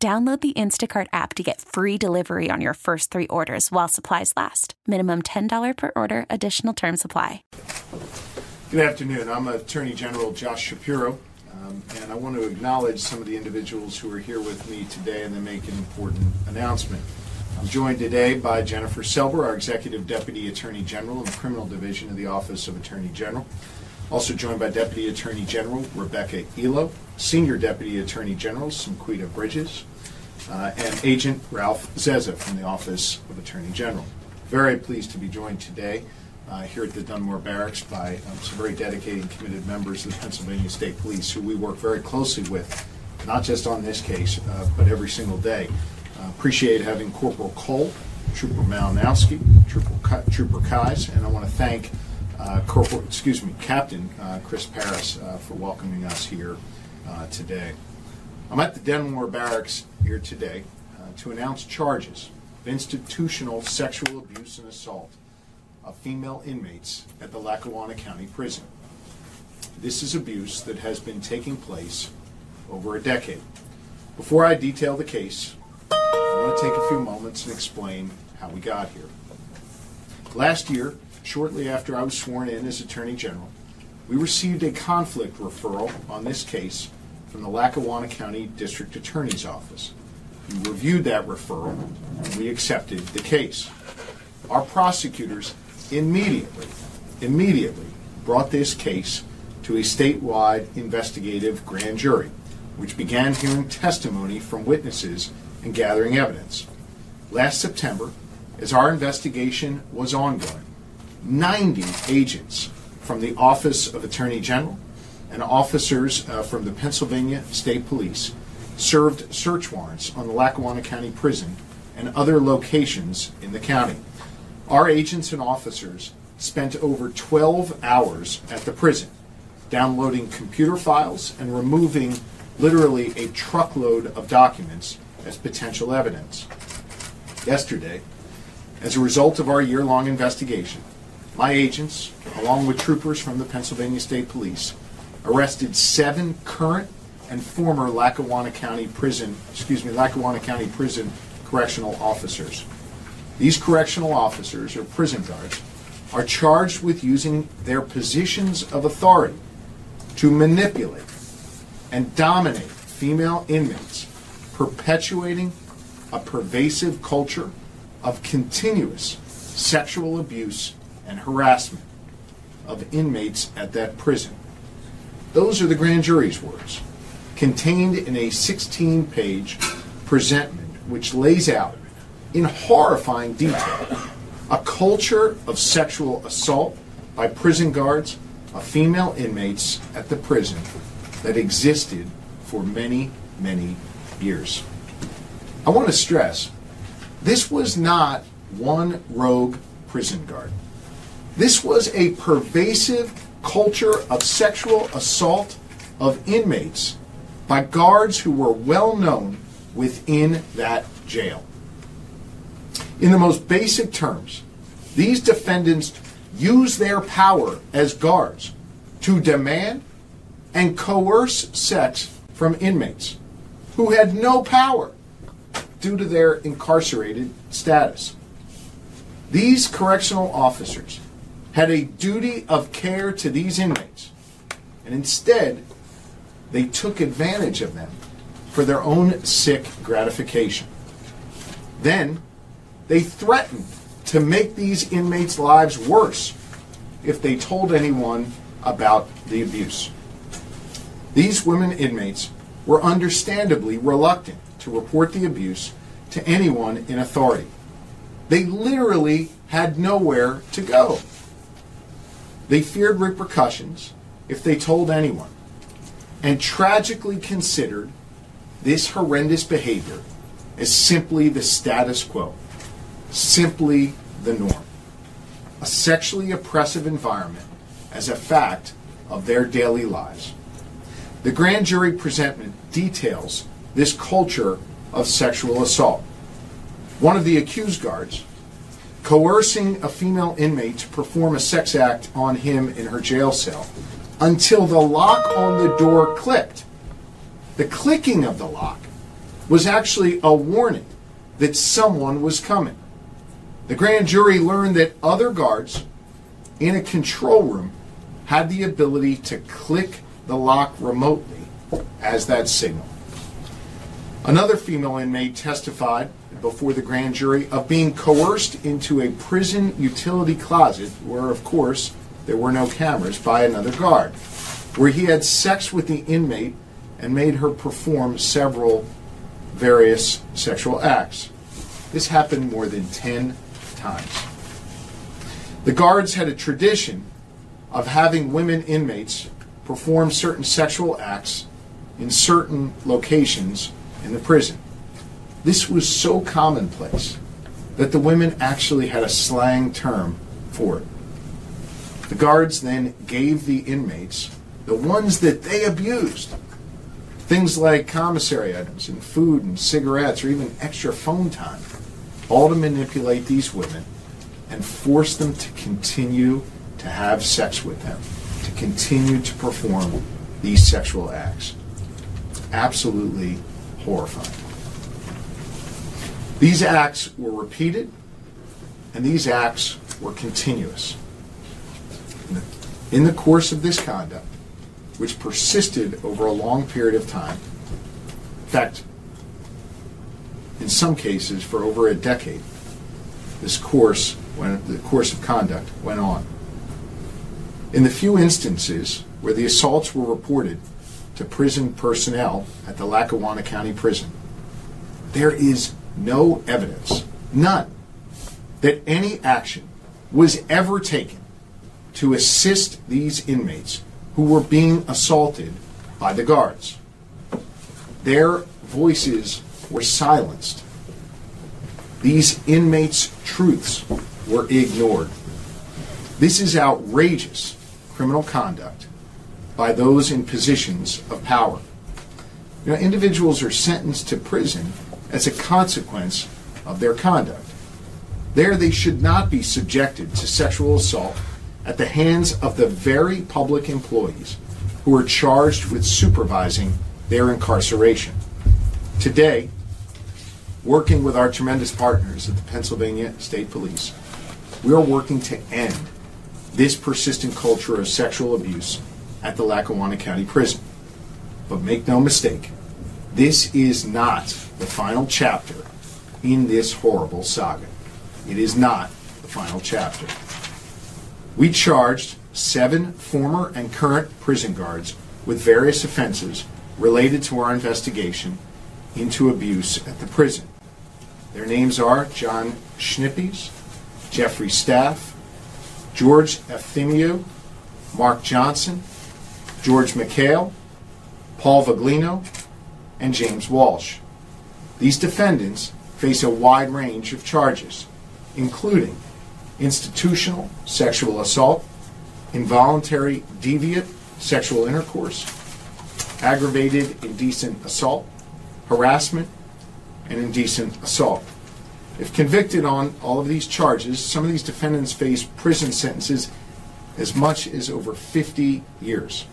Download the Instacart app to get free delivery on your first three orders while supplies last. Minimum $10 per order. Additional terms apply. Good afternoon. I'm Attorney General Josh Shapiro, and I want to acknowledge some of the individuals who are here with me today and then make an important announcement. I'm joined today by Jennifer Selber, our Executive Deputy Attorney General in the Criminal Division of the Office of Attorney General. Also joined by Deputy Attorney General Rebecca Elo, Senior Deputy Attorney General Simkwida Bridges, and Agent Ralph Zeza from the Office of Attorney General. Very pleased to be joined today here at the Dunmore Barracks by some very dedicated and committed members of the Pennsylvania State Police who we work very closely with, not just on this case, but every single day. Appreciate having Corporal Cole, Trooper Malinowski, Trooper Kais, and I want to thank Captain Chris Paris for welcoming us here today. I'm at the Dunmore Barracks here today to announce charges of institutional sexual abuse and assault of female inmates at the Lackawanna County Prison. This is abuse that has been taking place over a decade. Before I detail the case, I want to take a few moments and explain how we got here. Last year, shortly after I was sworn in as Attorney General, we received a conflict referral on this case from the Lackawanna County District Attorney's Office. We reviewed that referral and we accepted the case. Our prosecutors immediately brought this case to a statewide investigative grand jury, which began hearing testimony from witnesses and gathering evidence. Last September, as our investigation was ongoing, 90 agents from the Office of Attorney General and officers from the Pennsylvania State Police served search warrants on the Lackawanna County Prison and other locations in the county. Our agents and officers spent over 12 hours at the prison, downloading computer files and removing literally a truckload of documents as potential evidence. Yesterday, as a result of our year-long investigation, my agents, along with troopers from the Pennsylvania State Police, arrested 7 current and former Lackawanna County Prison correctional officers. These correctional officers, or prison guards, are charged with using their positions of authority to manipulate and dominate female inmates, perpetuating a pervasive culture of continuous sexual abuse and harassment of inmates at that prison. Those are the grand jury's words, contained in a 16-page presentment which lays out, in horrifying detail, a culture of sexual assault by prison guards of female inmates at the prison that existed for many, many years. I want to stress, this was not one rogue prison guard. This was a pervasive culture of sexual assault of inmates by guards who were well known within that jail. In the most basic terms, these defendants used their power as guards to demand and coerce sex from inmates who had no power due to their incarcerated status. These correctional officers had a duty of care to these inmates, and instead they took advantage of them for their own sick gratification. Then they threatened to make these inmates' lives worse if they told anyone about the abuse. These women inmates were understandably reluctant to report the abuse to anyone in authority. They literally had nowhere to go. They feared repercussions if they told anyone, and tragically considered this horrendous behavior is simply the status quo, simply the norm. A sexually oppressive environment as a fact of their daily lives. The grand jury presentment details this culture of sexual assault. One of the accused guards coercing a female inmate to perform a sex act on him in her jail cell until the lock on the door clicked. The clicking of the lock was actually a warning that someone was coming. The grand jury learned that other guards in a control room had the ability to click the lock remotely as that signal. Another female inmate testified before the grand jury of being coerced into a prison utility closet where, of course, there were no cameras, by another guard, where he had sex with the inmate and made her perform several various sexual acts. This happened more than 10 times. The guards had a tradition of having women inmates perform certain sexual acts in certain locations in the prison. This was so commonplace that the women actually had a slang term for it. The guards then gave the inmates the ones that they abused, things like commissary items and food and cigarettes or even extra phone time, all to manipulate these women and force them to continue to have sex with them, to continue to perform these sexual acts. Absolutely horrifying. These acts were repeated, and these acts were continuous. In the course of this conduct, which persisted over a long period of time, in fact, in some cases for over a decade, the course of conduct went on. In the few instances where the assaults were reported to prison personnel at the Lackawanna County Prison, there is no evidence, none, that any action was ever taken to assist these inmates who were being assaulted by the guards. Their voices were silenced. These inmates' truths were ignored. This is outrageous criminal conduct by those in positions of power. You know, individuals are sentenced to prison as a consequence of their conduct. There they should not be subjected to sexual assault at the hands of the very public employees who are charged with supervising their incarceration. Today, working with our tremendous partners at the Pennsylvania State Police, we are working to end this persistent culture of sexual abuse at the Lackawanna County Prison. But make no mistake, this is not the final chapter in this horrible saga. It is not the final chapter. We charged 7 former and current prison guards with various offenses related to our investigation into abuse at the prison. Their names are John Shnipes, Jeffrey Staff, George F. Thimyo, Mark Johnson, George McHale, Paul Vaglino, and James Walsh. These defendants face a wide range of charges, including institutional sexual assault, involuntary deviant sexual intercourse, aggravated indecent assault, harassment, and indecent assault. If convicted on all of these charges, some of these defendants face prison sentences as much as over 50 years.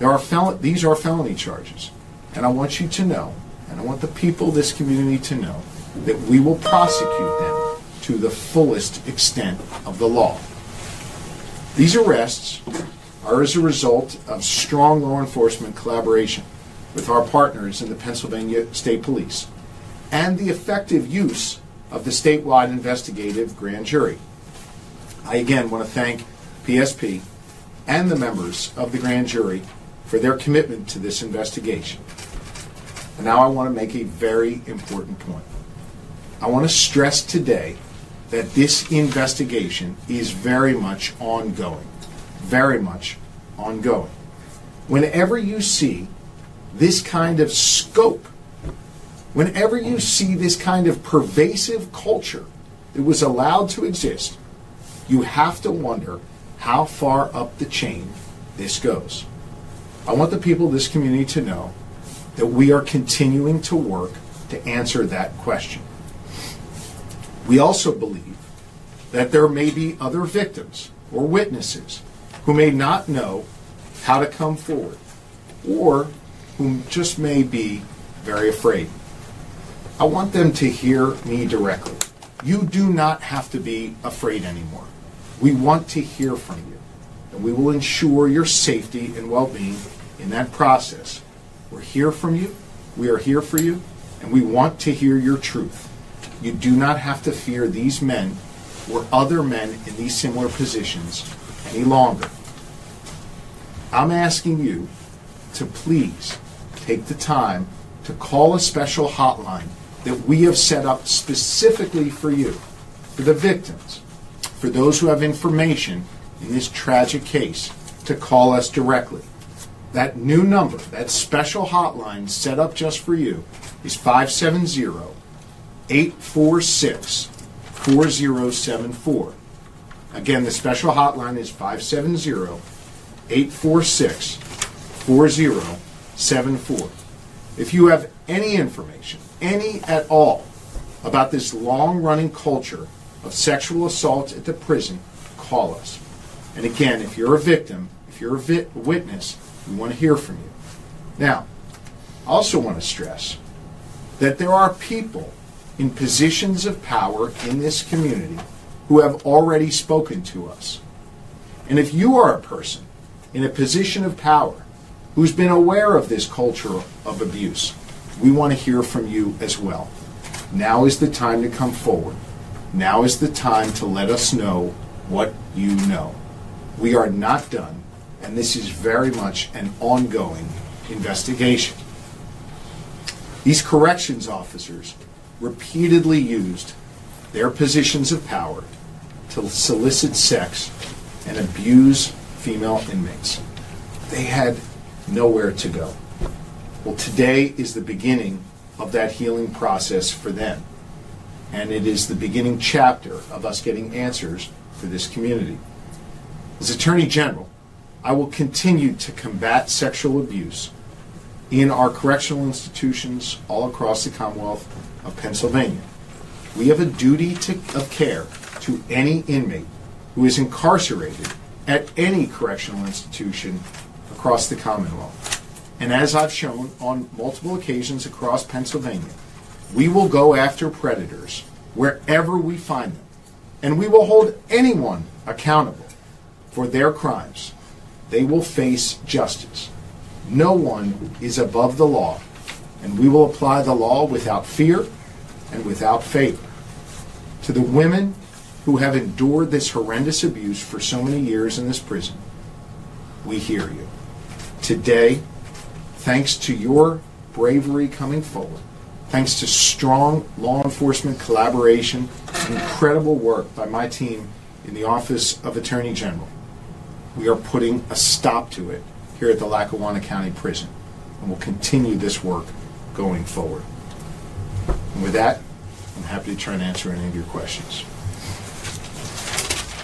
These are felony charges. And I want you to know, and I want the people of this community to know, that we will prosecute them to the fullest extent of the law. These arrests are as a result of strong law enforcement collaboration with our partners in the Pennsylvania State Police and the effective use of the statewide investigative grand jury. I again want to thank PSP and the members of the grand jury for their commitment to this investigation. And now I want to make a very important point. I want to stress today that this investigation is very much ongoing. Whenever you see this kind of scope Whenever you see this kind of pervasive culture that was allowed to exist, you have to wonder how far up the chain this goes. I want the people of this community to know that we are continuing to work to answer that question. We also believe that there may be other victims or witnesses who may not know how to come forward, or who just may be very afraid. I want them to hear me directly. You do not have to be afraid anymore. We want to hear from you, and we will ensure your safety and well-being in that process. We're here from you, we are here for you, and we want to hear your truth. You do not have to fear these men or other men in these similar positions any longer. I'm asking you to please take the time to call a special hotline that we have set up specifically for you, for the victims, for those who have information in this tragic case, to call us directly. That new number, that special hotline set up just for you, is 570-846-4074. Again, the special hotline is 570-846-4074. If you have any information, any at all, about this long-running culture of sexual assault at the prison, call us. And again, if you're a victim, if you're a witness, we want to hear from you. Now, I also want to stress that there are people in positions of power in this community who have already spoken to us. And if you are a person in a position of power who's been aware of this culture of abuse, we want to hear from you as well. Now is the time to come forward. Now is the time to let us know what you know. We are not done, and this is very much an ongoing investigation. These corrections officers repeatedly used their positions of power to solicit sex and abuse female inmates. They had nowhere to go. Well, today is the beginning of that healing process for them, and it is the beginning chapter of us getting answers for this community. As Attorney General, I will continue to combat sexual abuse in our correctional institutions all across the Commonwealth of Pennsylvania. We have a duty of care to any inmate who is incarcerated at any correctional institution across the Commonwealth. And as I've shown on multiple occasions across Pennsylvania, we will go after predators wherever we find them, and we will hold anyone accountable for their crimes. They will face justice. No one is above the law, and we will apply the law without fear and without favor. To the women who have endured this horrendous abuse for so many years in this prison, we hear you. Today, thanks to your bravery coming forward, thanks to strong law enforcement collaboration, incredible work by my team in the Office of Attorney General, we are putting a stop to it here at the Lackawanna County Prison, and we'll continue this work going forward. And with that, I'm happy to try and answer any of your questions.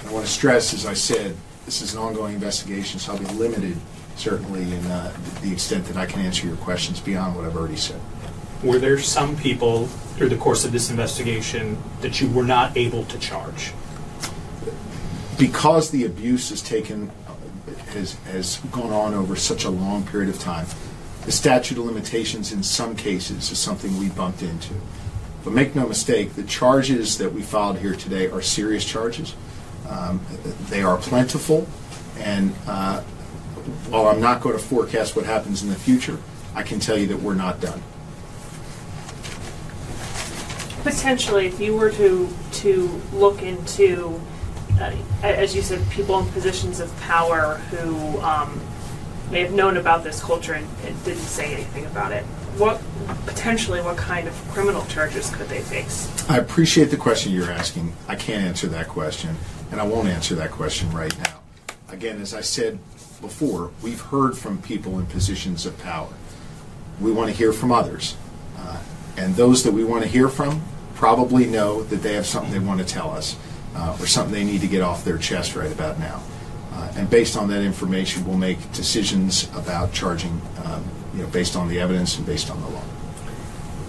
And I want to stress, as I said, this is an ongoing investigation, so I'll be limited, certainly, in the extent that I can answer your questions beyond what I've already said. Were there some people through the course of this investigation that you were not able to charge? Because the abuse has gone on over such a long period of time, the statute of limitations in some cases is something we bumped into. But make no mistake, the charges that we filed here today are serious charges. They are plentiful, and while I'm not going to forecast what happens in the future, I can tell you that we're not done. Potentially, if you were to look into, as you said, people in positions of power who may have known about this culture and didn't say anything about it, what kind of criminal charges could they face? I appreciate the question you're asking. I can't answer that question, and I won't answer that question right now. Again, as I said before, we've heard from people in positions of power. We want to hear from others. And those that we want to hear from probably know that they have something they want to tell us or something they need to get off their chest right about now. And based on that information, we'll make decisions about charging based on the evidence and based on the law.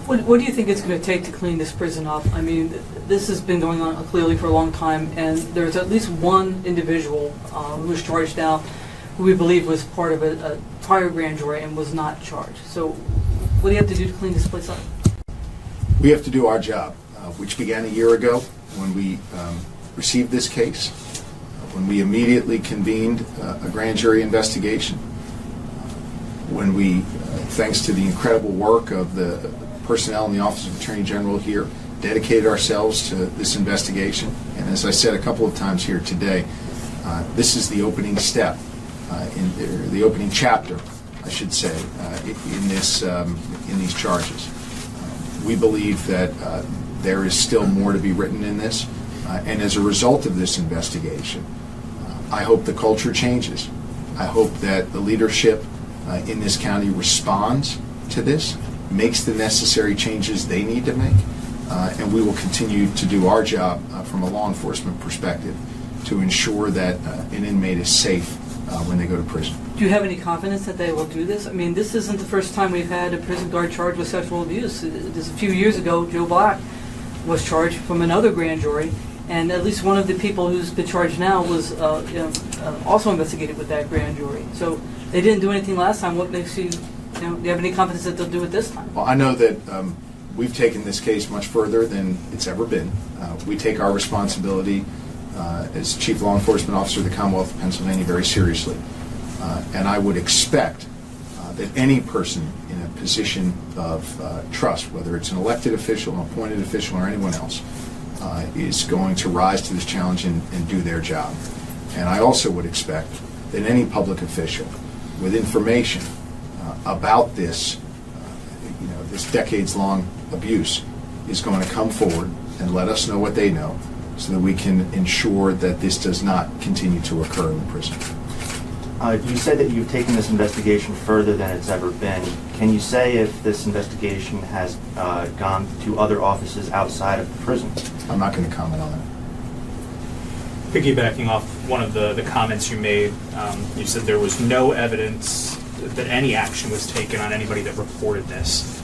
What do you think it's going to take to clean this prison up? I mean, this has been going on clearly for a long time, and there's at least one individual who's charged now who we believe was part of a prior grand jury and was not charged. So what do you have to do to clean this place up? We have to do our job, which began a year ago when we received this case, when we immediately convened a grand jury investigation, when we, thanks to the incredible work of the personnel in the Office of Attorney General here, dedicated ourselves to this investigation. And as I said a couple of times here today, this is the opening step, the opening chapter, I should say, in these charges. We believe that there is still more to be written in this, and as a result of this investigation, I hope the culture changes. I hope that the leadership in this county responds to this, makes the necessary changes they need to make, and we will continue to do our job from a law enforcement perspective to ensure that an inmate is safe when they go to prison. Do you have any confidence that they will do this? I mean, this isn't the first time we've had a prison guard charged with sexual abuse. Just a few years ago, Joe Black was charged from another grand jury, and at least one of the people who's been charged now was also investigated with that grand jury. So they didn't do anything last time. What makes you, do you have any confidence that they'll do it this time? Well, I know that we've taken this case much further than it's ever been. We take our responsibility as Chief Law Enforcement Officer of the Commonwealth of Pennsylvania very seriously. And I would expect that any person in a position of trust, whether it's an elected official, an appointed official, or anyone else, is going to rise to this challenge and do their job. And I also would expect that any public official with information about this, this decades-long abuse is going to come forward and let us know what they know, so that we can ensure that this does not continue to occur in the prison. You said that you've taken this investigation further than it's ever been. Can you say if this investigation has gone to other offices outside of the prison? I'm not going to comment on that. Piggybacking off one of the comments you made, you said there was no evidence that any action was taken on anybody that reported this.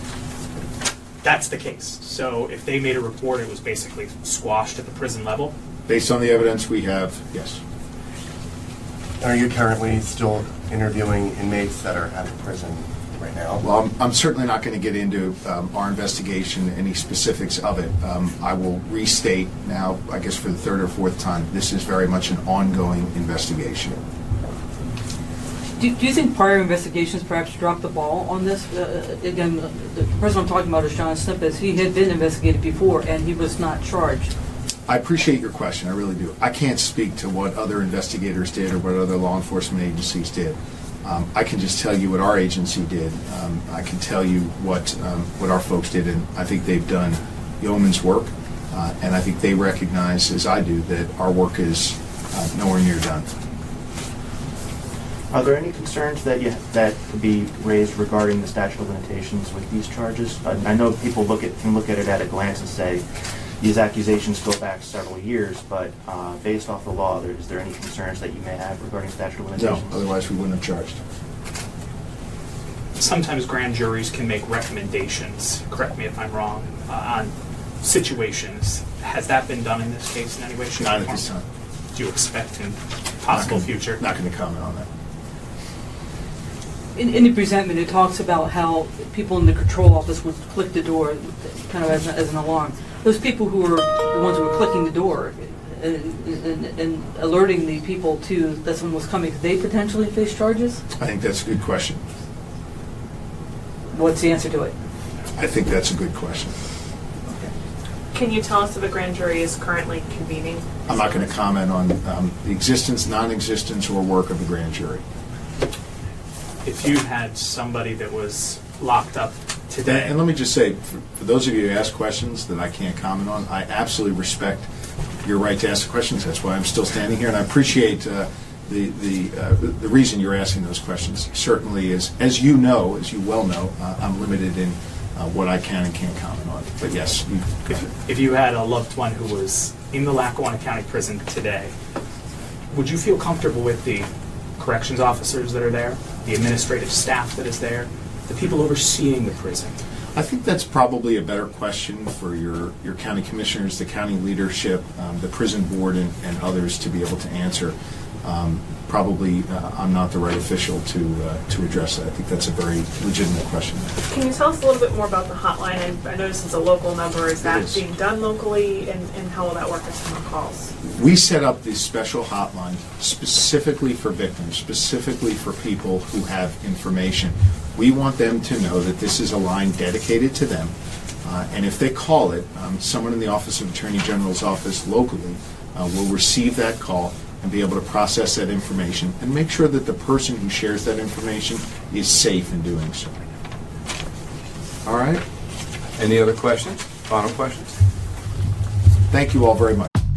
That's the case. So if they made a report, it was basically squashed at the prison level? Based on the evidence we have, yes. Are you currently still interviewing inmates that are at the prison right now? Well, I'm certainly not going to get into our investigation, any specifics of it. I will restate now, I guess for the third or fourth time, this is very much an ongoing investigation. Do you think prior investigations perhaps dropped the ball on this? Again, the person I'm talking about is John Shnipes. He had been investigated before, and he was not charged. I appreciate your question. I really do. I can't speak to what other investigators did or what other law enforcement agencies did. I can just tell you what our agency did. I can tell you what our folks did, and I think they've done yeoman's work, and I think they recognize, as I do, that our work is nowhere near done. Are there any concerns that could be raised regarding the statute of limitations with these charges? I know people can look at it at a glance and say these accusations go back several years, but based off the law, is there any concerns that you may have regarding statute of limitations? No, otherwise we wouldn't have charged. Sometimes grand juries can make recommendations, correct me if I'm wrong, on situations. Has that been done in this case in any way? Not at this time. Do you expect in possible future? Not going to comment on that. In the presentment, it talks about how people in the control office would click the door kind of as an alarm. Those people who were the ones who were clicking the door and alerting the people to that someone was coming, could they potentially face charges? I think that's a good question. What's the answer to it? I think that's a good question. Okay. Can you tell us if a grand jury is currently convening? I'm not going to comment on the existence, non-existence, or work of the grand jury. If you had somebody that was locked up today... And let me just say, for those of you who ask questions that I can't comment on, I absolutely respect your right to ask the questions. That's why I'm still standing here, and I appreciate the reason you're asking those questions. Certainly, as you well know, I'm limited in what I can and can't comment on. But yes, if you had a loved one who was in the Lackawanna County Prison today, would you feel comfortable with the corrections officers that are there, the administrative staff that is there, the people overseeing the prison? I think that's probably a better question for your county commissioners, the county leadership, the prison board, and others to be able to answer. Probably I'm not the right official to address that. I think that's a very legitimate question. Can you tell us a little bit more about the hotline? I noticed it's a local number. Is that being done locally, and how will that work if someone calls? We set up this special hotline specifically for victims, specifically for people who have information. We want them to know that this is a line dedicated to them, and if they call it, someone in the Office of Attorney General's office locally will receive that call and be able to process that information and make sure that the person who shares that information is safe in doing so. All right. Any other questions? Final questions? Thank you all very much.